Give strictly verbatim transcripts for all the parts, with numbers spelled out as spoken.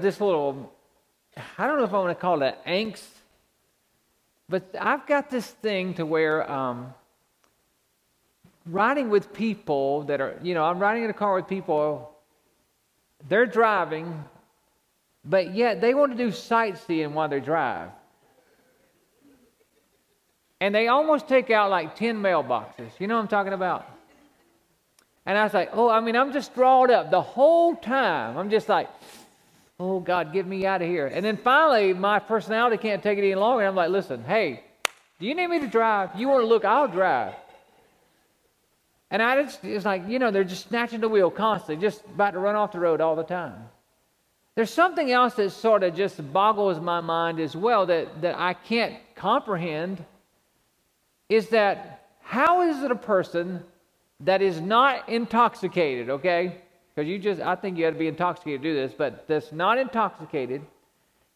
This little, I don't know if I want to call it angst, but I've got this thing to where um, riding with people that are, you know, I'm riding in a car with people, they're driving, but yet they want to do sightseeing while they drive. And they almost take out like ten mailboxes. You know what I'm talking about? And I was like, oh, I mean, I'm just drawed up the whole time. I'm just like, oh, God, get me out of here. And then finally, my personality can't take it any longer. And I'm like, listen, hey, do you need me to drive? You want to look, I'll drive. And I just, it's like, you know, they're just snatching the wheel constantly, just about to run off the road all the time. There's something else that sort of just boggles my mind as well that, that I can't comprehend, is that how is it a person that is not intoxicated, okay? Because you just, I think you had to be intoxicated to do this, but that's not intoxicated,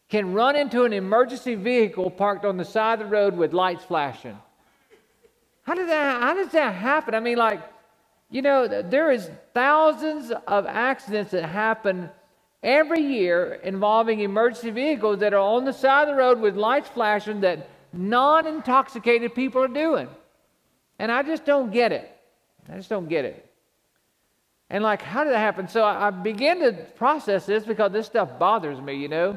can run into an emergency vehicle parked on the side of the road with lights flashing. How did that, how does that happen? I mean, like, you know, there is thousands of accidents that happen every year involving emergency vehicles that are on the side of the road with lights flashing that non-intoxicated people are doing. And I just don't get it. I just don't get it. And like, how did that happen? So I began to process this because this stuff bothers me, you know.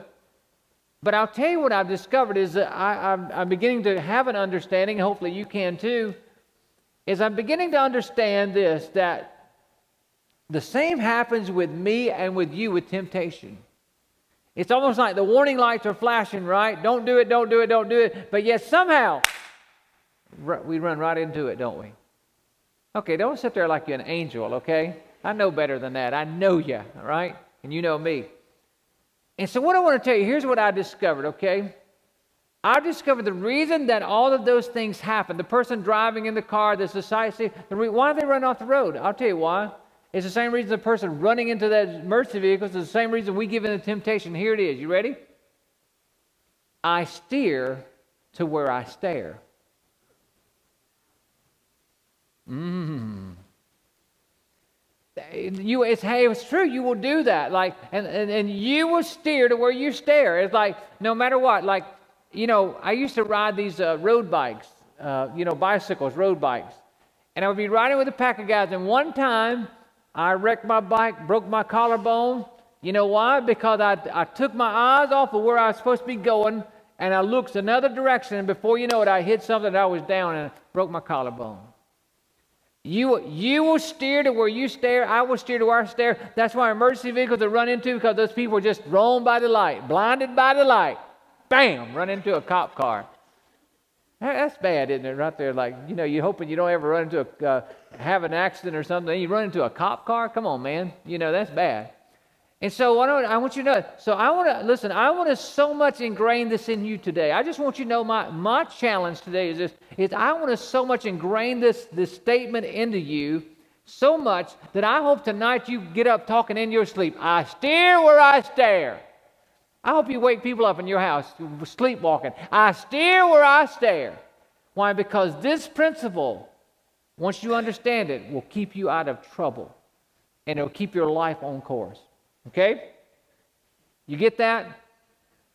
But I'll tell you what I've discovered is that I, I'm, I'm beginning to have an understanding, hopefully you can too, is I'm beginning to understand this, that the same happens with me and with you with temptation. It's almost like the warning lights are flashing, right? Don't do it, don't do it, don't do it. But yet somehow we run right into it, don't we? Okay, don't sit there like you're an angel, okay? I know better than that. I know you, all right? And you know me. And so what I want to tell you, here's what I discovered, okay? I discovered the reason that all of those things happen, the person driving in the car, the society, the re- why do they run off the road? I'll tell you why. It's the same reason the person running into that emergency vehicle is the same reason we give in to temptation. Here it is. You ready? I steer to where I stare. Mmm. You, it's, hey, it's true, you will do that, like, and, and, and you will steer to where you stare. It's like, no matter what, like, you know, I used to ride these uh, road bikes, uh, you know, bicycles, road bikes, and I would be riding with a pack of guys, and one time, I wrecked my bike, broke my collarbone. You know why? Because I, I took my eyes off of where I was supposed to be going, and I looked another direction, and before you know it, I hit something, and I was down, and I broke my collarbone. You you will steer to where you stare. I will steer to where I stare. That's why emergency vehicles are run into, because those people are just drawn by the light, blinded by the light. Bam, run into a cop car. That's bad, isn't it? Right there, like, you know, you're hoping you don't ever run into a, uh, have an accident or something. You run into a cop car? Come on, man. You know, that's bad. And so I, don't, I want you to know, so I want to, listen, I want to so much ingrain this in you today. I just want you to know my, my challenge today is this, is I want to so much ingrain this, this statement into you so much that I hope tonight you get up talking in your sleep. I steer where I stare. I hope you wake people up in your house sleepwalking. I steer where I stare. Why? Because this principle, once you understand it, will keep you out of trouble and it will keep your life on course. Okay? You get that?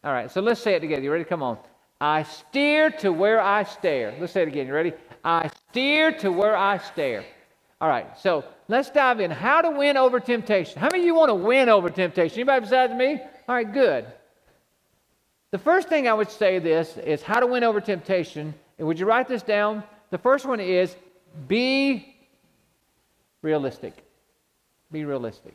All right, so let's say it together. You ready? Come on. I steer to where I stare. Let's say it again. You ready? I steer to where I stare. All right, so let's dive in. How to win over temptation. How many of you want to win over temptation? Anybody besides me? All right, good. The first thing I would say this is how to win over temptation. And would you write this down? The first one is be realistic. Be realistic.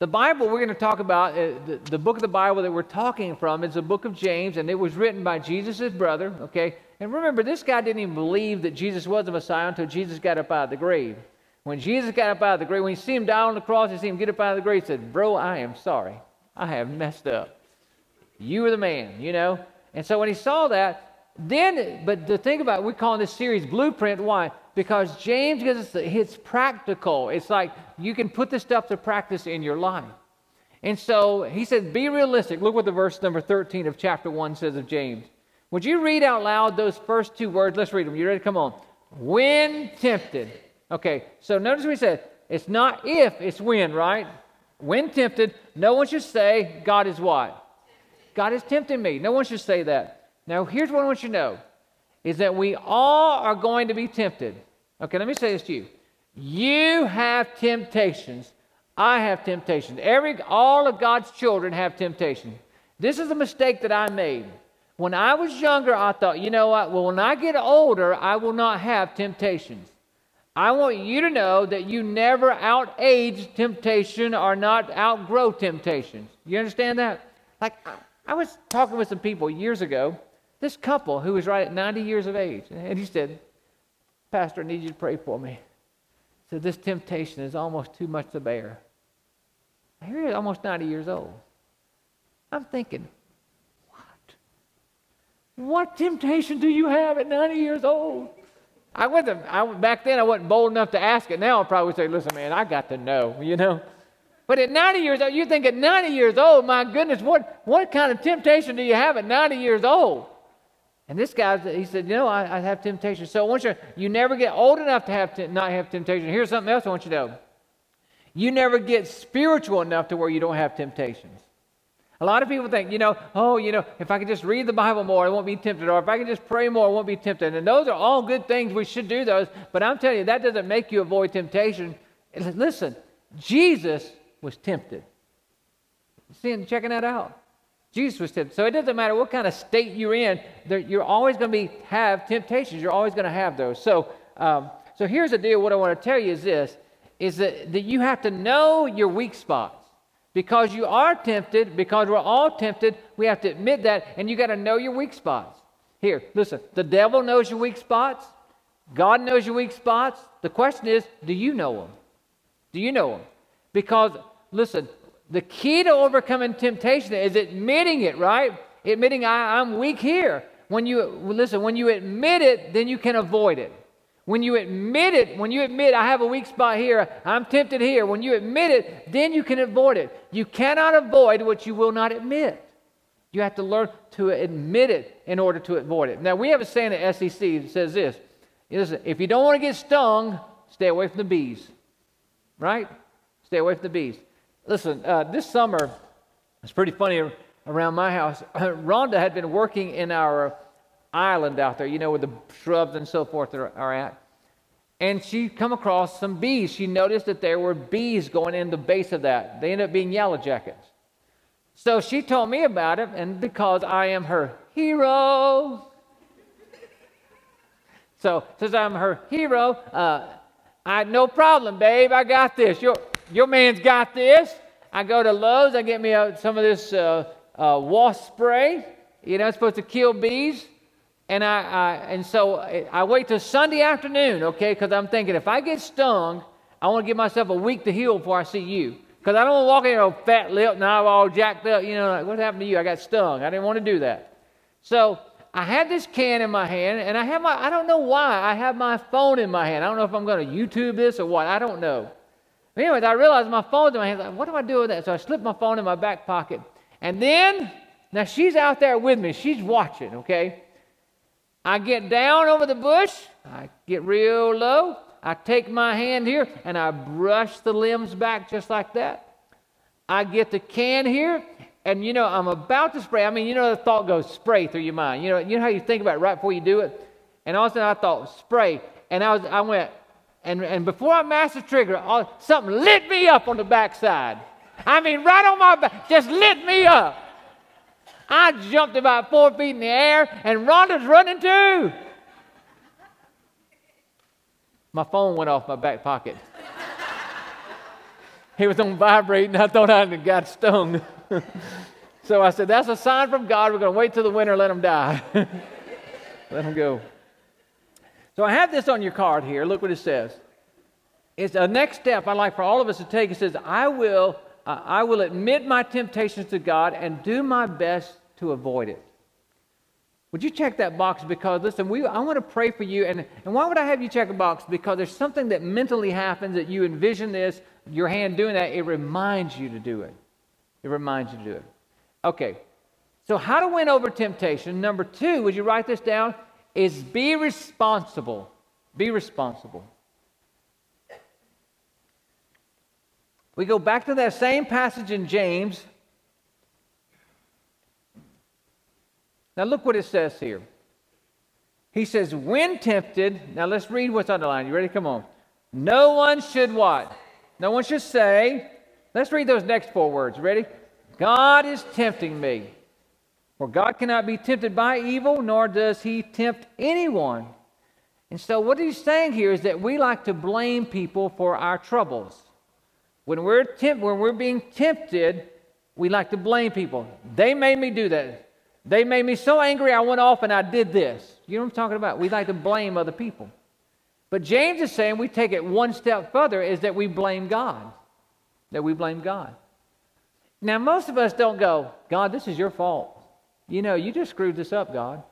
The Bible we're going to talk about, uh, the, the book of the Bible that we're talking from is the book of James, and it was written by Jesus' brother, okay? And remember, this guy didn't even believe that Jesus was the Messiah until Jesus got up out of the grave. When Jesus got up out of the grave, when you see him die on the cross, you see him get up out of the grave, he said, bro, I am sorry. I have messed up. You were the man, you know. And so when he saw that, then, but to think about it, we're calling this series Blueprint. Why? Because James gives us, it's practical. It's like you can put this stuff to practice in your life. And so he said, be realistic. Look what the verse number thirteen of chapter one says of James. Would you read out loud those first two words? Let's read them. You ready? Come on. When tempted. Okay, so notice what he said. It's not if, it's when, right? When tempted, no one should say, God is what? God is tempting me. No one should say that. Now, here's what I want you to know, is that we all are going to be tempted. Okay, let me say this to you. You have temptations. I have temptations. Every, all of God's children have temptation. This is a mistake that I made. When I was younger, I thought, you know what? Well, when I get older, I will not have temptations. I want you to know that you never out-age temptation or not outgrow temptations. You understand that? Like, I was talking with some people years ago, this couple who was right at ninety years of age, and he said, Pastor, I need you to pray for me. He said, this temptation is almost too much to bear. Here he is, almost ninety years old. I'm thinking, what? What temptation do you have at ninety years old? I wasn't, I, back then I wasn't bold enough to ask it. Now I'll probably say, listen, man, I got to know, you know. But at ninety years old, you think at ninety years old, my goodness, what, what kind of temptation do you have at ninety years old? And this guy, he said, you know, I, I have temptation. So once you you never get old enough to have to not have temptation. Here's something else I want you to know. You never get spiritual enough to where you don't have temptations. A lot of people think, you know, oh, you know, if I could just read the Bible more, I won't be tempted. Or if I could just pray more, I won't be tempted. And those are all good things. We should do those. But I'm telling you, that doesn't make you avoid temptation. Listen, Jesus was tempted. See, checking that out. Jesus was tempted. So it doesn't matter what kind of state you're in. You're always going to be have temptations. You're always going to have those. So, um, so here's the deal. What I want to tell you is this, is that, that you have to know your weak spots. Because you are tempted, because we're all tempted, we have to admit that, and you got to know your weak spots. Here, listen, the devil knows your weak spots. God knows your weak spots. The question is, do you know them? Do you know them? Because, listen, the key to overcoming temptation is admitting it, right? Admitting, I, I'm weak here. When you, listen, when you admit it, then you can avoid it. When you admit it, when you admit I have a weak spot here, I'm tempted here. When you admit it, then you can avoid it. You cannot avoid what you will not admit. You have to learn to admit it in order to avoid it. Now, we have a saying at S E C that says this. Listen, if you don't want to get stung, stay away from the bees. Right? Stay away from the bees. Listen, uh, this summer, it's pretty funny around my house. Rhonda had been working in our island out there, you know, where the shrubs and so forth are, are at. And she come across some bees. She noticed that there were bees going in the base of that. They ended up being yellow jackets. So she told me about it, and because I am her hero. So since I'm her hero, uh, I no problem, babe. I got this. Your, your man's got this. I go to Lowe's. I get me a, some of this uh, uh, wasp spray. You know, it's supposed to kill bees. And I, I and so I wait till Sunday afternoon, okay, because I'm thinking if I get stung, I want to give myself a week to heal before I see you. Because I don't want to walk in here with a fat lip and I'm all jacked up, you know, like, what happened to you? I got stung. I didn't want to do that. So I had this can in my hand, and I have my, I don't know why, I have my phone in my hand. I don't know if I'm going to YouTube this or what. I don't know. But anyways, I realized my phone's in my hand. Like, what do I do with that? So I slipped my phone in my back pocket. And then, now she's out there with me. She's watching, okay? I get down over the bush, I get real low, I take my hand here, and I brush the limbs back just like that. I get the can here, and you know, I'm about to spray. I mean, you know, the thought goes spray through your mind. You know, you know how you think about it right before you do it? And all of a sudden I thought, spray. And I was, I went, and, and before I mastered the trigger, all, something lit me up on the backside. I mean, right on my back, just lit me up. I jumped about four feet in the air, and Rhonda's running too. My phone went off my back pocket. It was on vibrate, and I thought I got stung. So I said, that's a sign from God. We're going to wait till the winter and let them die. Let them go. So I have this on your card here. Look what it says. It's a next step I'd like for all of us to take. It says, I will, uh, I will admit my temptations to God and do my best to avoid it. Would you check that box? Because, listen, we I want to pray for you. And, and why would I have you check a box? Because there's something that mentally happens that you envision this, your hand doing that. It reminds you to do it. It reminds you to do it. Okay. So how to win over temptation. Number two, would you write this down? Is be responsible. Be responsible. We go back to that same passage in James. Now look what it says here. He says, when tempted, now let's read what's underlined. You ready? Come on. No one should what? No one should say, let's read those next four words. Ready? God is tempting me. For God cannot be tempted by evil, nor does he tempt anyone. And so what he's saying here is that we like to blame people for our troubles. When we're temp- when we're being tempted, we like to blame people. They made me do that. They made me so angry I went off and I did this. You know what I'm talking about? We like to blame other people. But James is saying we take it one step further is that we blame God. That we blame God. Now most of us don't go, God, this is your fault. You know, you just screwed this up, God.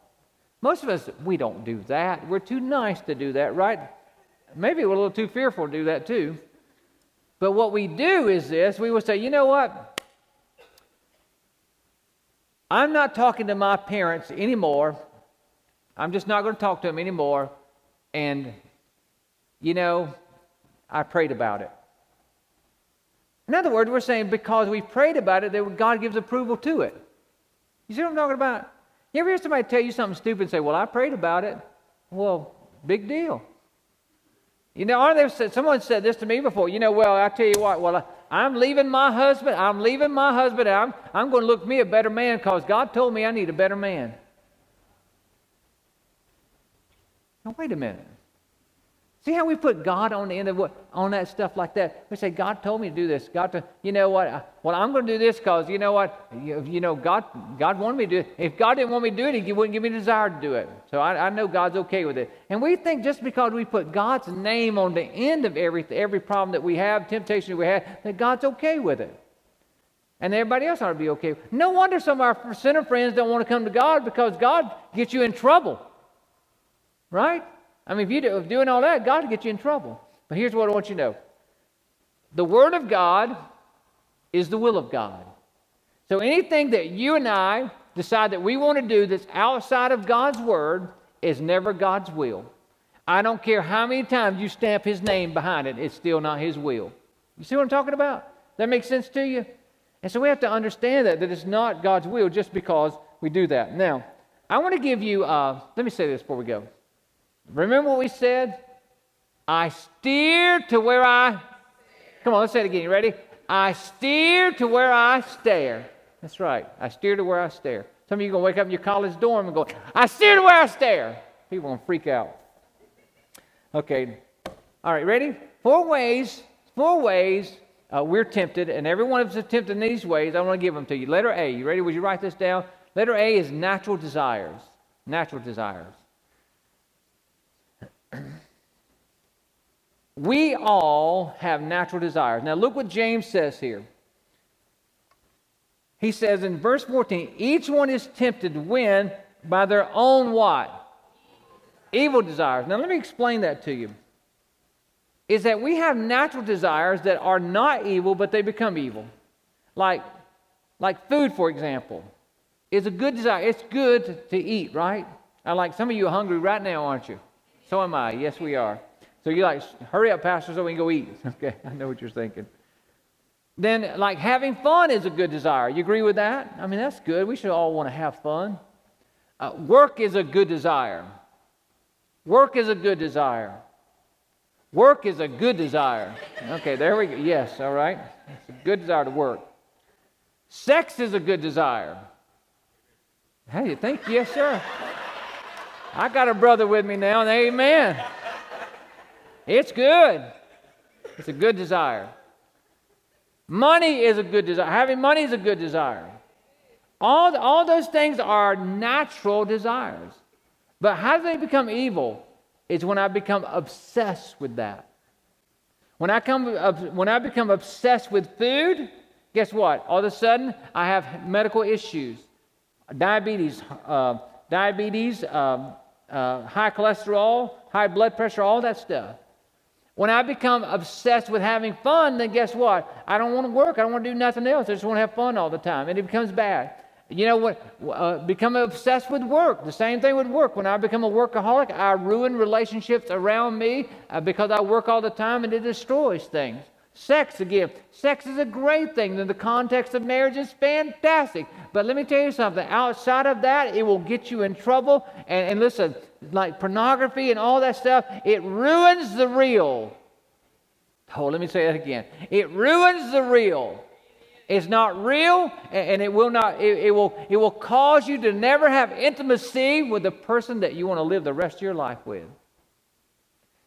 Most of us, we don't do that. We're too nice to do that, right? Maybe we're a little too fearful to do that too. But what we do is this, we will say, you know what? I'm not talking to my parents anymore. I'm just not going to talk to them anymore. And, you know, I prayed about it. In other words, we're saying because we prayed about it, that God gives approval to it. You see what I'm talking about? You ever hear somebody tell you something stupid and say, well, I prayed about it. Well, big deal. You know, or they've said, someone said this to me before. You know, well, I tell you what, well, I, I'm leaving my husband. I'm leaving my husband. And I'm I'm going to look for me a better man because God told me I need a better man. Now, wait a minute. See how we put God on the end of what on that stuff like that? We say, God told me to do this. God, to, you know what? I, well, I'm going to do this because you know what? You, you know, God, God wanted me to do it. If God didn't want me to do it, He wouldn't give me the desire to do it. So I, I know God's okay with it. And we think just because we put God's name on the end of every every problem that we have, temptation that we have, that God's okay with it, and everybody else ought to be okay. No wonder some of our sinner friends don't want to come to God because God gets you in trouble, right? I mean, if you do, if doing all that, God will get you in trouble. But here's what I want you to know. The Word of God is the will of God. So anything that you and I decide that we want to do that's outside of God's Word is never God's will. I don't care how many times you stamp His name behind it, it's still not His will. You see what I'm talking about? That makes sense to you? And so we have to understand that, that it's not God's will just because we do that. Now, I want to give you, uh, let me say this before we go. Remember what we said? I steer to where I... Come on, let's say it again. You ready? I steer to where I stare. That's right. I steer to where I stare. Some of you are going to wake up in your college dorm and go, I steer to where I stare. People are going to freak out. Okay. All right, ready? Four ways, four ways uh, we're tempted, and every one of us is tempted in these ways. I want to give them to you. Letter A. You ready? Would you write this down? Letter A is natural desires. Natural desires. We all have natural desires. Now look what James says here. He says in verse fourteen, each one is tempted when by their own what? Evil desires. Now let me explain that to you. Is that we have natural desires that are not evil, but they become evil. Like, like food, for example, is a good desire. It's good to, to eat, right? I like some of you are hungry right now, aren't you? So am I. Yes, we are. So you're like, hurry up, Pastor, so we can go eat. Okay, I know what you're thinking. Then, like, having fun is a good desire. You agree with that? I mean, that's good. We should all want to have fun. Uh, work is a good desire. Work is a good desire. Work is a good desire. Okay, there we go. Yes, all right. It's a good desire to work. Sex is a good desire. Hey, thank you. Yes, sir. I got a brother with me now, and amen. It's good. It's a good desire. Money is a good desire. Having money is a good desire. All, all those things are natural desires. But how do they become evil? It's when I become obsessed with that. When I come, when I become obsessed with food, guess what? All of a sudden, I have medical issues, diabetes, uh, diabetes, uh, uh, high cholesterol, high blood pressure, all that stuff. When I become obsessed with having fun, then guess what? I don't want to work. I don't want to do nothing else. I just want to have fun all the time, and it becomes bad. You know what? Uh, become obsessed with work. The same thing with work. When I become a workaholic, I ruin relationships around me uh, because I work all the time, and it destroys things. Sex, again. Sex is a great thing. In the context of marriage, it's fantastic. But let me tell you something. Outside of that, it will get you in trouble. And, and listen, like pornography and all that stuff, it ruins the real. Oh, let me say that again. It ruins the real. It's not real, and it will not. It, it will. It will cause you to never have intimacy with the person that you want to live the rest of your life with.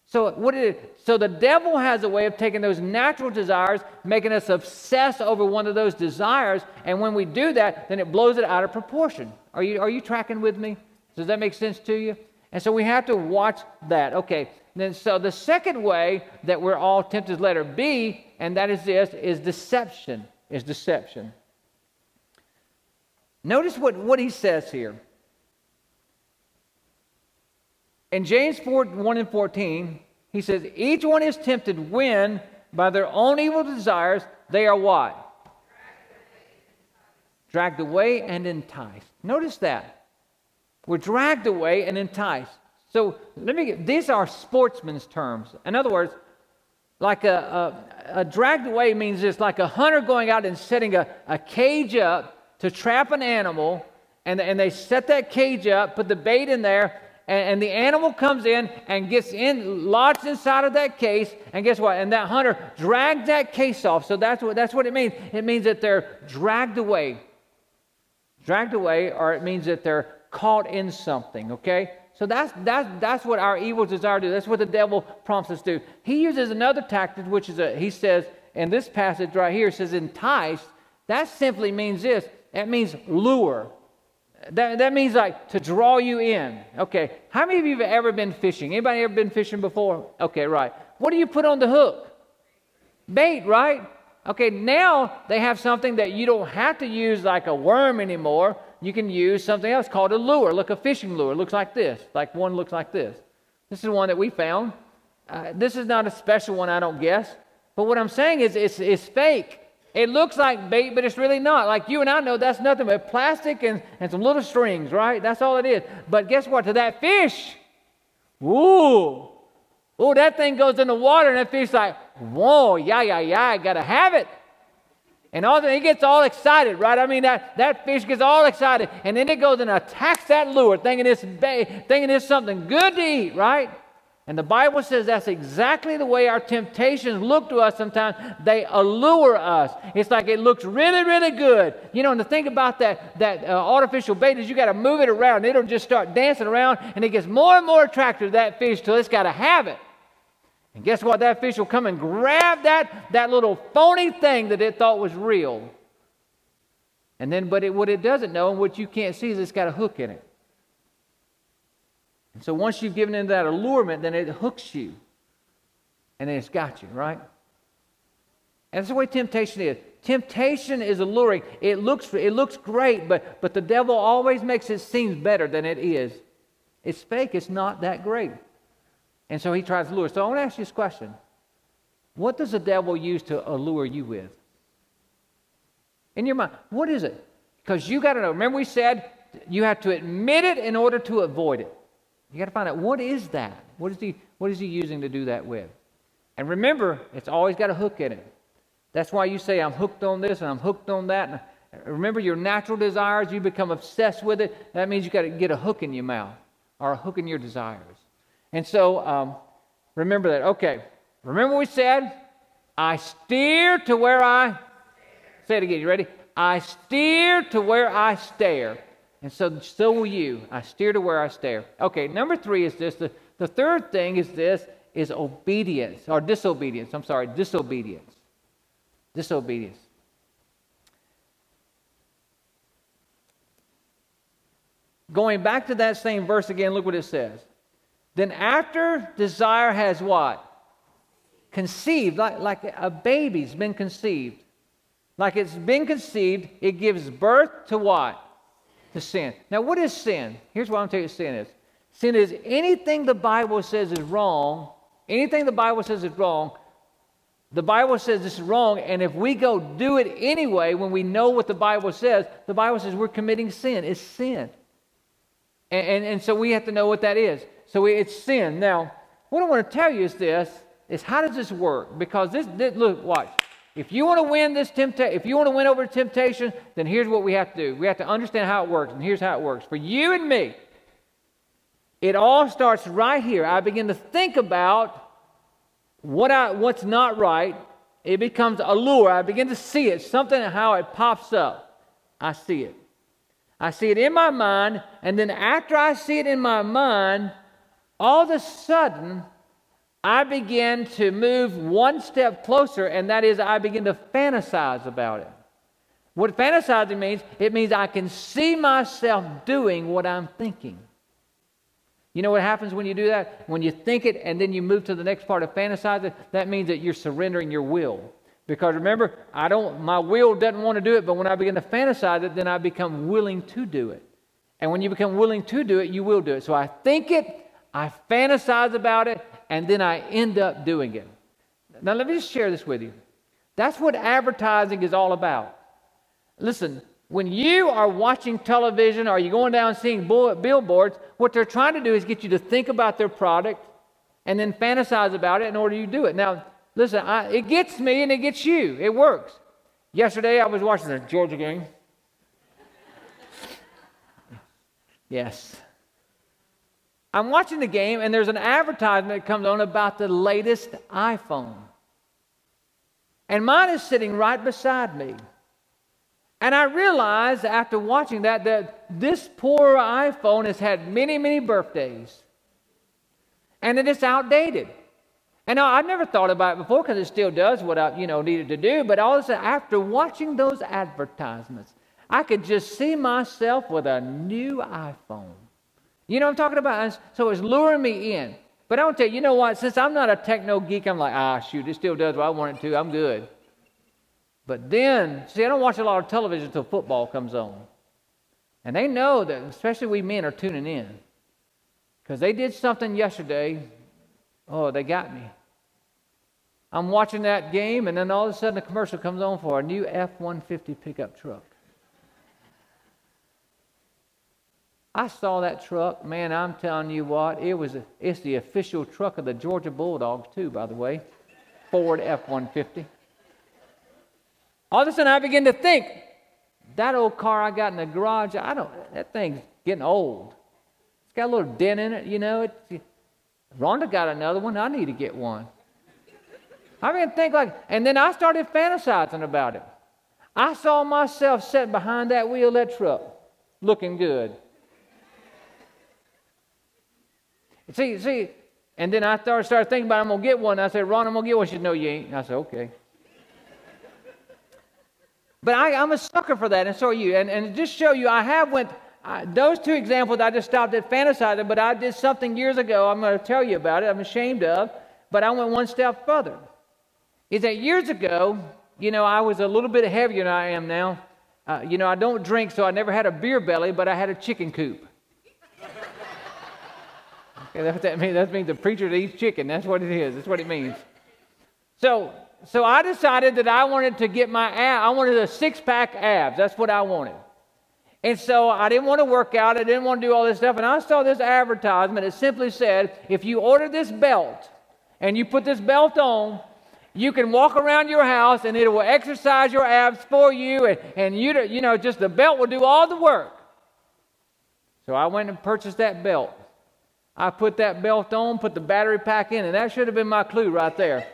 So what is it? So the devil has a way of taking those natural desires, making us obsess over one of those desires, and when we do that, then it blows it out of proportion. Are you Are you tracking with me? Does that make sense to you? And so we have to watch that. Okay. Then so the second way that we're all tempted is letter B, and that is this: is deception. is deception. Notice what, what he says here. In James four, one and fourteen, he says, each one is tempted when, by their own evil desires, they are what? Dragged away and enticed. Notice that. We're dragged away and enticed. So, let me get, these are sportsman's terms. In other words, Like a, a, a dragged away means it's like a hunter going out and setting a, a cage up to trap an animal, and, and they set that cage up, put the bait in there, and, and the animal comes in and gets in, lodged inside of that case, and guess what? And that hunter dragged that case off. So that's what that's what it means. It means that they're dragged away. Dragged away, or it means that they're caught in something, okay? So that's, that's, that's what our evil desire to do. That's what the devil prompts us to do. He uses another tactic, which is, a, he says, in this passage right here, it says entice. That simply means this. That means lure. That, that means like to draw you in. Okay, how many of you have ever been fishing? Anybody ever been fishing before? Okay, right. What do you put on the hook? Bait, right? Okay, now they have something that you don't have to use like a worm anymore. You can use something else called a lure. Look, a fishing lure. It looks like this. Like one looks like this. This is one that we found. Uh, this is not a special one, I don't guess. But what I'm saying is it's, it's fake. It looks like bait, but it's really not. Like you and I know that's nothing but plastic and, and some little strings, right? That's all it is. But guess what? To that fish, ooh, ooh, that thing goes in the water, and that fish's like, whoa, yeah, yeah, yeah, I got to have it. And all the, it gets all excited, right? I mean, that, that fish gets all excited. And then it goes and attacks that lure, thinking it's, ba- thinking it's something good to eat, right? And the Bible says that's exactly the way our temptations look to us sometimes. They allure us. It's like it looks really, really good. You know, and the thing about that, that uh, artificial bait is you got to move it around. It'll just start dancing around, and it gets more and more attractive to that fish till it's got to have it. And guess what? That fish will come and grab that, that little phony thing that it thought was real. And then, but it, what it doesn't know and what you can't see is it's got a hook in it. And so once you've given into that allurement, then it hooks you. And then it's got you, right? And that's the way temptation is. Temptation is alluring. It looks, it looks great, but, but the devil always makes it seem better than it is. It's fake. It's not that great. And so he tries to lure. So I want to ask you this question. What does the devil use to allure you with? In your mind, what is it? Because you got to know. Remember we said you have to admit it in order to avoid it. You got to find out, what is that? What is he, what is he using to do that with? And remember, it's always got a hook in it. That's why you say, I'm hooked on this and I'm hooked on that. And remember your natural desires, you become obsessed with it. That means you got to get a hook in your mouth or a hook in your desires. And so, um, remember that. Okay, remember we said, I steer to where I, say it again, you ready? I steer to where I stare. And so, so will you. I steer to where I stare. Okay, number three is this. The, the third thing is this, is obedience, or disobedience. I'm sorry, disobedience. Disobedience. Going back to that same verse again, look what it says. Then after desire has what? conceived, like, like a baby's been conceived. Like it's been conceived, it gives birth to what? To sin. Now, what is sin? Here's what I'm telling you sin is. Sin is anything the Bible says is wrong. Anything the Bible says is wrong. The Bible says this is wrong, and if we go do it anyway when we know what the Bible says, the Bible says we're committing sin. It's sin. And, and, and so we have to know what that is. So it's sin. Now, what I want to tell you is this, is how does this work? Because this, this look, watch. If you want to win this temptation, if you want to win over temptation, then here's what we have to do. We have to understand how it works, and here's how it works. For you and me, it all starts right here. I begin to think about what I, what's not right. It becomes a lure. I begin to see it, something how it pops up. I see it. I see it in my mind, and then after I see it in my mind, all of a sudden, I begin to move one step closer, and that is I begin to fantasize about it. What fantasizing means, it means I can see myself doing what I'm thinking. You know what happens when you do that? When you think it and then you move to the next part of fantasizing, that means that you're surrendering your will. Because remember, I don't, my will doesn't want to do it, but when I begin to fantasize it, then I become willing to do it. And when you become willing to do it, you will do it. So I think it, I fantasize about it, and then I end up doing it. Now, let me just share this with you. That's what advertising is all about. Listen, when you are watching television or you're going down and seeing billboards, what they're trying to do is get you to think about their product and then fantasize about it in order you do it. Now, listen, I, it gets me and it gets you. It works. Yesterday, I was watching the Georgia game. Yes. I'm watching the game, and there's an advertisement that comes on about the latest iPhone. And mine is sitting right beside me. And I realized after watching that that this poor iPhone has had many, many birthdays. And that it's outdated. And now, I've never thought about it before because it still does what I you know, needed to do. But all of a sudden, after watching those advertisements, I could just see myself with a new iPhone. You know what I'm talking about? So it's luring me in. But I will tell you, you know what? Since I'm not a techno geek, I'm like, ah, shoot, it still does what I want it to. I'm good. But then, see, I don't watch a lot of television until football comes on. And they know that, especially we men, are tuning in. Because they did something yesterday. Oh, they got me. I'm watching that game, and then all of a sudden a commercial comes on for a new F one fifty pickup truck. I saw that truck, man, I'm telling you what, it was. A, it's the official truck of the Georgia Bulldogs too, by the way, Ford F one fifty. All of a sudden I begin to think, that old car I got in the garage, I don't. that thing's getting old. It's got a little dent in it, you know. It, Rhonda got another one, I need to get one. I began to think like, and then I started fantasizing about it. I saw myself sitting behind that wheel of that truck, looking good. See, see, and then I started, started thinking about it. I'm going to get one. I said, Ron, I'm going to get one. She said, no, you ain't. And I said, okay. But I, I'm a sucker for that, and so are you. And, and just show you, I have went, I, those two examples I just stopped at fantasizing, but I did something years ago. I'm going to tell you about it. I'm ashamed of, but I went one step further. Is that years ago, you know, I was a little bit heavier than I am now. Uh, you know, I don't drink, so I never had a beer belly, but I had a chicken coop. Yeah, that's what that means. That means the preacher that eats chicken. That's what it is. That's what it means. So, so I decided that I wanted to get my ab. I wanted a six-pack abs. That's what I wanted. And so I didn't want to work out. I didn't want to do all this stuff. And I saw this advertisement. It simply said, if you order this belt and you put this belt on, you can walk around your house and it will exercise your abs for you. And, and you, you know, just the belt will do all the work. So I went and purchased that belt. I put that belt on, put the battery pack in, and that should have been my clue right there.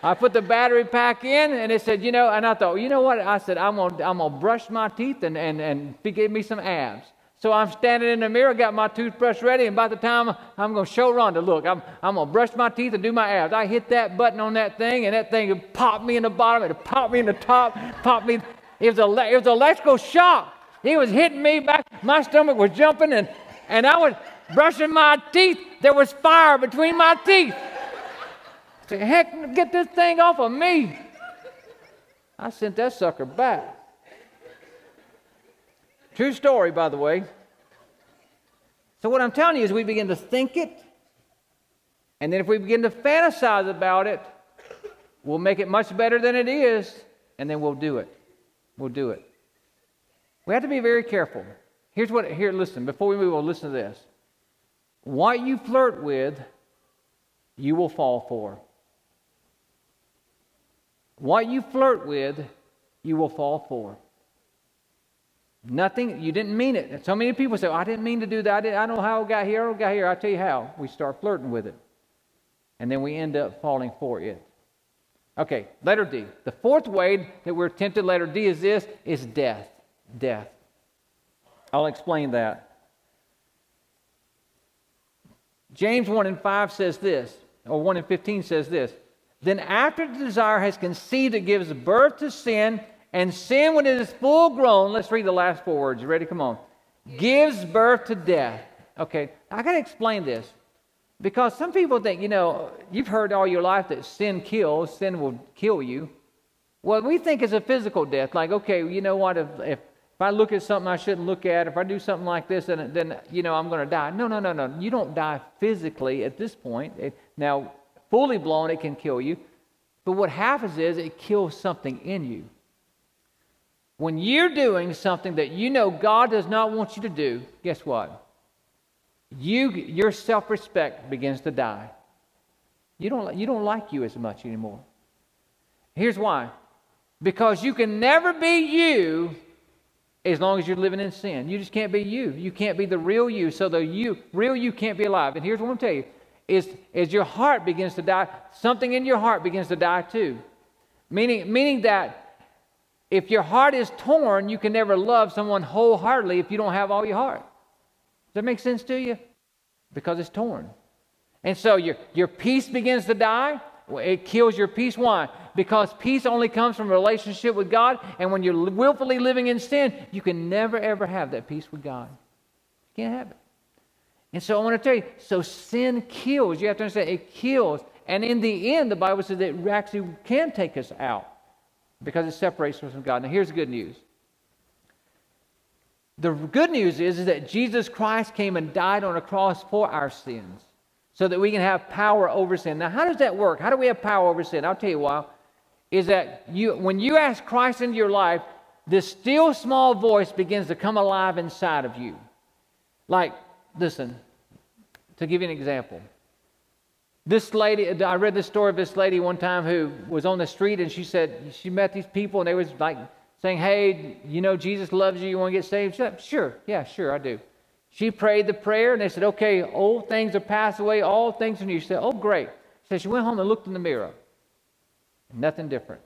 I put the battery pack in, and it said, you know, and I thought, you know what? I said, I'm gonna, I'm gonna brush my teeth and and and give me some abs. So I'm standing in the mirror, got my toothbrush ready, and by the time I'm gonna show Rhonda, look, I'm I'm gonna brush my teeth and do my abs. I hit that button on that thing, and that thing popped me in the bottom, it popped me in the top, popped me. It was a it was an electrical shock. It was hitting me back. My stomach was jumping, and and I was brushing my teeth. There was fire between my teeth. say, heck, get this thing off of me. I sent that sucker back. True story, by the way. So what I'm telling you is we begin to think it, and then if we begin to fantasize about it, we'll make it much better than it is, and then we'll do it. We'll do it. We have to be very careful. Here's what, here, listen, before we move on, listen to this. What you flirt with, you will fall for. What you flirt with, you will fall for. Nothing, you didn't mean it. And so many people say, oh, I didn't mean to do that. I, didn't, I don't know how I got here. I don't got here. I'll tell you how. We start flirting with it. And then we end up falling for it. Okay, letter D. The fourth way that we're tempted, letter D, is this, is death. Death. I'll explain that. James one and five says this, or one and fifteen says this. Then after the desire has conceived, it gives birth to sin, and sin, when it is full grown, let's read the last four words. You ready? Come on. Gives birth to death. Okay, I got to explain this. Because some people think, you know, you've heard all your life that sin kills, sin will kill you. What we think is a physical death, like, okay, you know what, if, if I look at something I shouldn't look at, if I do something like this, then, then you know, I'm going to die. No, no, no, no, you don't die physically at this point. It, now, fully blown, it can kill you. But what happens is it kills something in you. When you're doing something that you know God does not want you to do, guess what? You, your self-respect begins to die. You don't, you don't like you as much anymore. Here's why. Because you can never be you as long as you're living in sin. You just can't be you. You can't be the real you. So the you, real you can't be alive. And here's what I'm going to tell you. Is, as your heart begins to die, something in your heart begins to die too. Meaning, meaning that if your heart is torn, you can never love someone wholeheartedly if you don't have all your heart. Does that make sense to you? Because it's torn. And so your, your peace begins to die. It kills your peace. Why? Because peace only comes from a relationship with God. And when you're willfully living in sin, you can never, ever have that peace with God. You can't have it. And so I want to tell you, so sin kills. You have to understand, it kills. And in the end, the Bible says it actually can take us out because it separates us from God. Now here's the good news. The good news is, is that Jesus Christ came and died on a cross for our sins so that we can have power over sin. Now, how does that work? How do we have power over sin? I'll tell you why. Is that you, when you ask Christ into your life, this still small voice begins to come alive inside of you. Like, listen, to give you an example. This lady, I read the story of this lady one time who was on the street, and she said she met these people and they was like, saying, hey, you know Jesus loves you, you want to get saved? She said, sure, yeah, sure, I do. She prayed the prayer, and they said, okay, old things are passed away, all things are new. She said, oh, great. So she went home and looked in the mirror. Nothing different.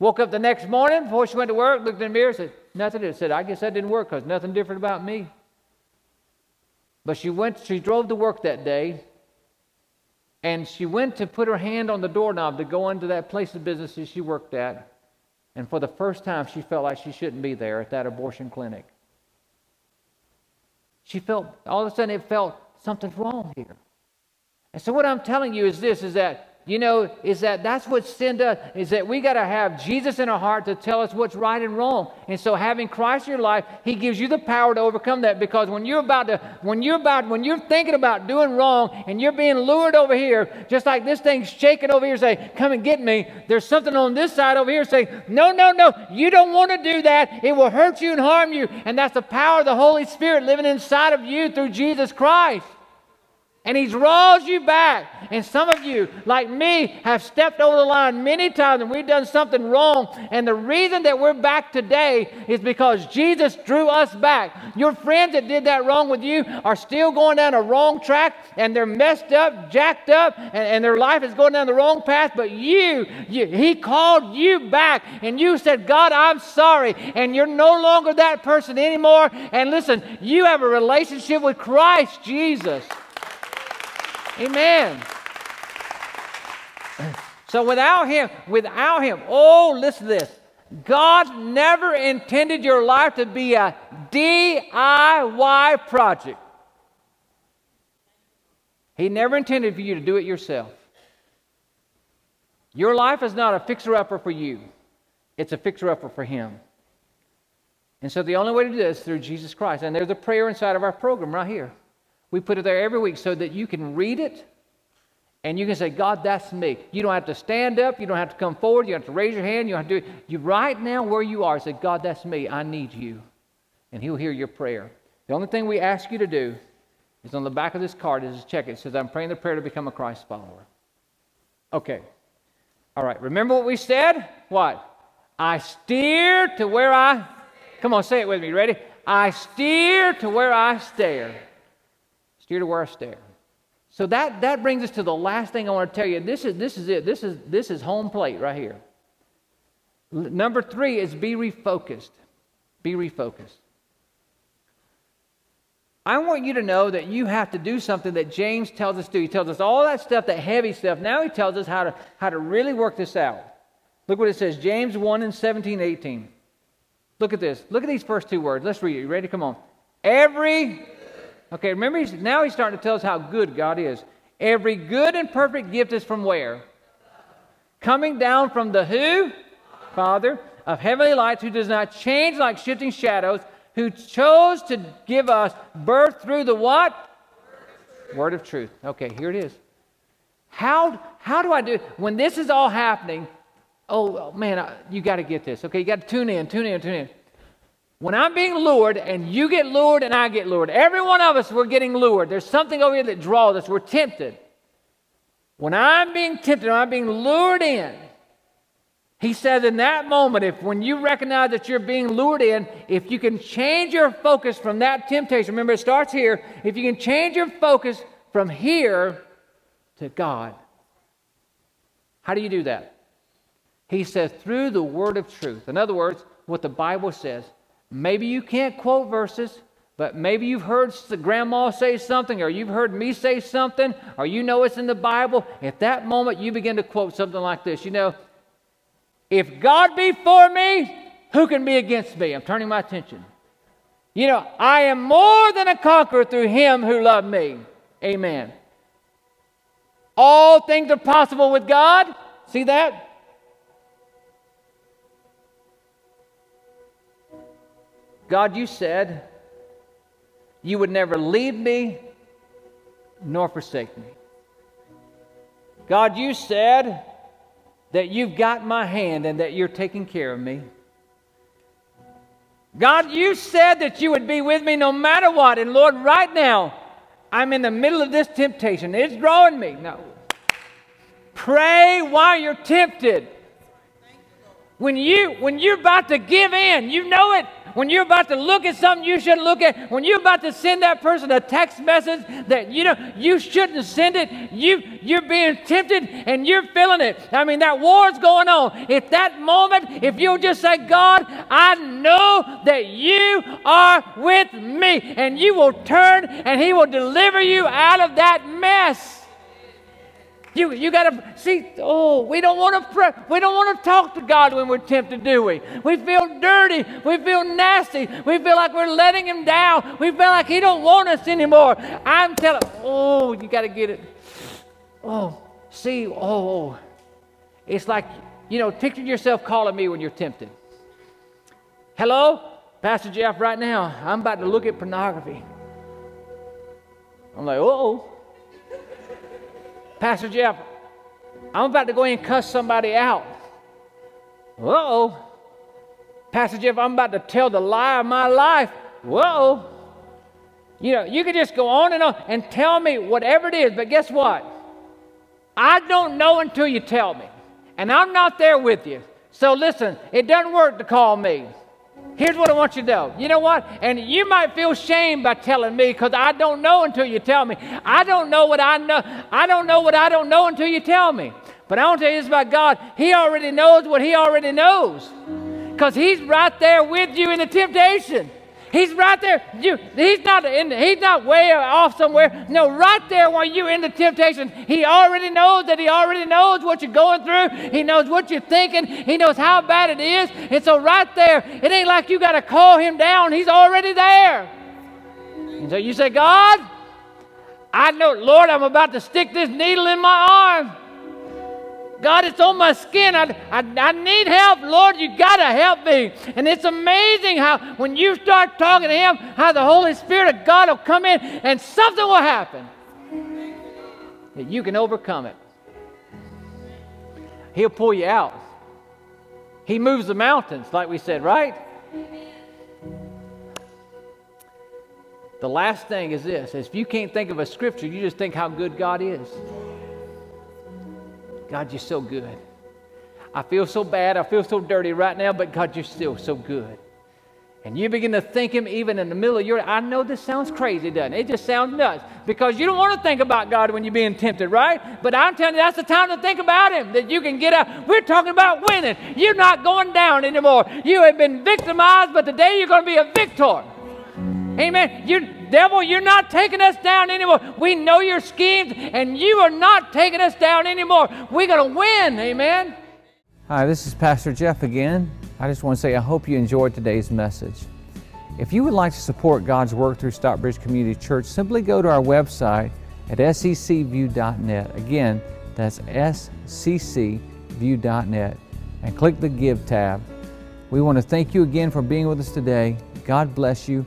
Woke up the next morning, before she went to work, looked in the mirror, said, nothing different. Said, I guess that didn't work because nothing different about me. But she went, she drove to work that day, and she went to put her hand on the doorknob to go into that place of business that she worked at. And for the first time, she felt like she shouldn't be there at that abortion clinic. She felt, all of a sudden, it felt something's wrong here. And so what I'm telling you is this, is that, you know, is that that's what sin does, is that we got to have Jesus in our heart to tell us what's right and wrong. And so having Christ in your life, He gives you the power to overcome that, because when you're about to, when you're about, when you're thinking about doing wrong and you're being lured over here, just like this thing's shaking over here saying, come and get me, there's something on this side over here saying, no, no, no, you don't want to do that. It will hurt you and harm you. And that's the power of the Holy Spirit living inside of you through Jesus Christ. And He draws you back. And some of you, like me, have stepped over the line many times and we've done something wrong. And the reason that we're back today is because Jesus drew us back. Your friends that did that wrong with you are still going down a wrong track, and they're messed up, jacked up, and, and their life is going down the wrong path. But you, you, He called you back, and you said, God, I'm sorry. And you're no longer that person anymore. And listen, you have a relationship with Christ Jesus. Amen. So without Him, without Him, oh, listen to this. God never intended your life to be a D I Y project. He never intended for you to do it yourself. Your life is not a fixer-upper for you. It's a fixer-upper for him. And so the only way to do this is through Jesus Christ. And there's a prayer inside of our program right here. We put it there every week so that you can read it and you can say, God, that's me. You don't have to stand up. You don't have to come forward. You don't have to raise your hand. You don't have to do it. You right now where you are, say, God, that's me. I need you. And he'll hear your prayer. The only thing we ask you to do is on the back of this card is check it. It says, I'm praying the prayer to become a Christ follower. Okay. All right. Remember what we said? What? I steer to where I... Come on, say it with me. Ready? I steer to where I stare. Steer to where I stare. So that, that brings us to the last thing I want to tell you. This is, this is it. This is, this is home plate right here. Number three is be refocused. Be refocused. I want you to know that you have to do something that James tells us to do. He tells us all that stuff, that heavy stuff. Now he tells us how to, how to really work this out. Look what it says, James one and seventeen, eighteen. Look at this. Look at these first two words. Let's read it. You ready? Come on. Every, okay, remember he's, now he's starting to tell us how good God is. Every good and perfect gift is from where? Coming down from the who? Father of heavenly lights, who does not change like shifting shadows, who chose to give us birth through the what? Word of truth. Word of truth. Okay, here it is. How, how do I do, when this is all happening, oh, man, I, you got to get this. Okay, you got to tune in, tune in, tune in. When I'm being lured, and you get lured, and I get lured, every one of us, we're getting lured. There's something over here that draws us. We're tempted. When I'm being tempted, I'm being lured in. He says in that moment, if when you recognize that you're being lured in, if you can change your focus from that temptation, remember it starts here, if you can change your focus from here to God. How do you do that? He says, through the word of truth. In other words, what the Bible says. Maybe you can't quote verses, but maybe you've heard the grandma say something, or you've heard me say something, or you know it's in the Bible. At that moment, you begin to quote something like this. You know, if God be for me, who can be against me? I'm turning my attention. You know, I am more than a conqueror through him who loved me. Amen. All things are possible with God. See that? God, you said you would never leave me nor forsake me. God, you said that you've got my hand and that you're taking care of me. God, you said that you would be with me no matter what. And Lord, right now, I'm in the middle of this temptation. It's drawing me. No. Pray while you're tempted. When, you, when you're about to give in, you know it. When you're about to look at something you shouldn't look at, when you're about to send that person a text message that you know you shouldn't send it, you, you're being tempted and you're feeling it. I mean, that war's going on. At that moment, if you'll just say, God, I know that you are with me, and you will turn and he will deliver you out of that mess. You, you got to see, oh, we don't want to pray. We don't want to talk to God when we're tempted, do we? We feel dirty. We feel nasty. We feel like we're letting him down. We feel like he don't want us anymore. I'm telling, oh, you got to get it. Oh, see, oh, it's like, you know, picture yourself calling me when you're tempted. Hello, Pastor Jeff, right now, I'm about to look at pornography. I'm like, oh. Pastor Jeff, I'm about to go in and cuss somebody out. Whoa. Pastor Jeff, I'm about to tell the lie of my life. Whoa. You know, you can just go on and on and tell me whatever it is, but guess what? I don't know until you tell me, and I'm not there with you. So listen, it doesn't work to call me. Here's what I want you to know. You know what? And you might feel shame by telling me because I don't know until you tell me. I don't know what I know. I don't know what I don't know until you tell me. But I want to tell you this about God. He already knows what he already knows because he's right there with you in the temptation. He's right there. You, he's not in, he's not way off somewhere. No, right there while you're in the temptation, he already knows that he already knows what you're going through. He knows what you're thinking. He knows how bad it is. And so right there, it ain't like you got to call him down. He's already there. And so you say, God, I know, Lord, I'm about to stick this needle in my arm. God, it's on my skin. I, I, I need help. Lord, you got to help me. And it's amazing how when you start talking to him, how the Holy Spirit of God will come in and something will happen. That you can overcome it. He'll pull you out. He moves the mountains, like we said, right? The last thing is this. If you can't think of a scripture, you just think how good God is. God, you're so good. I feel so bad. I feel so dirty right now, but God, you're still so good. And you begin to thank him even in the middle of your... I know this sounds crazy, doesn't it? It just sounds nuts. Because you don't want to think about God when you're being tempted, right? But I'm telling you, that's the time to think about him, that you can get up. We're talking about winning. You're not going down anymore. You have been victimized, but today you're going to be a victor. Amen. You, devil, you're not taking us down anymore. We know your schemes, and you are not taking us down anymore. We're going to win. Amen. Hi, this is Pastor Jeff again. I just want to say I hope you enjoyed today's message. If you would like to support God's work through Stop Ridge Community Church, simply go to our website at S E C view dot net. Again, that's S E C view dot net, and click the Give tab. We want to thank you again for being with us today. God bless you.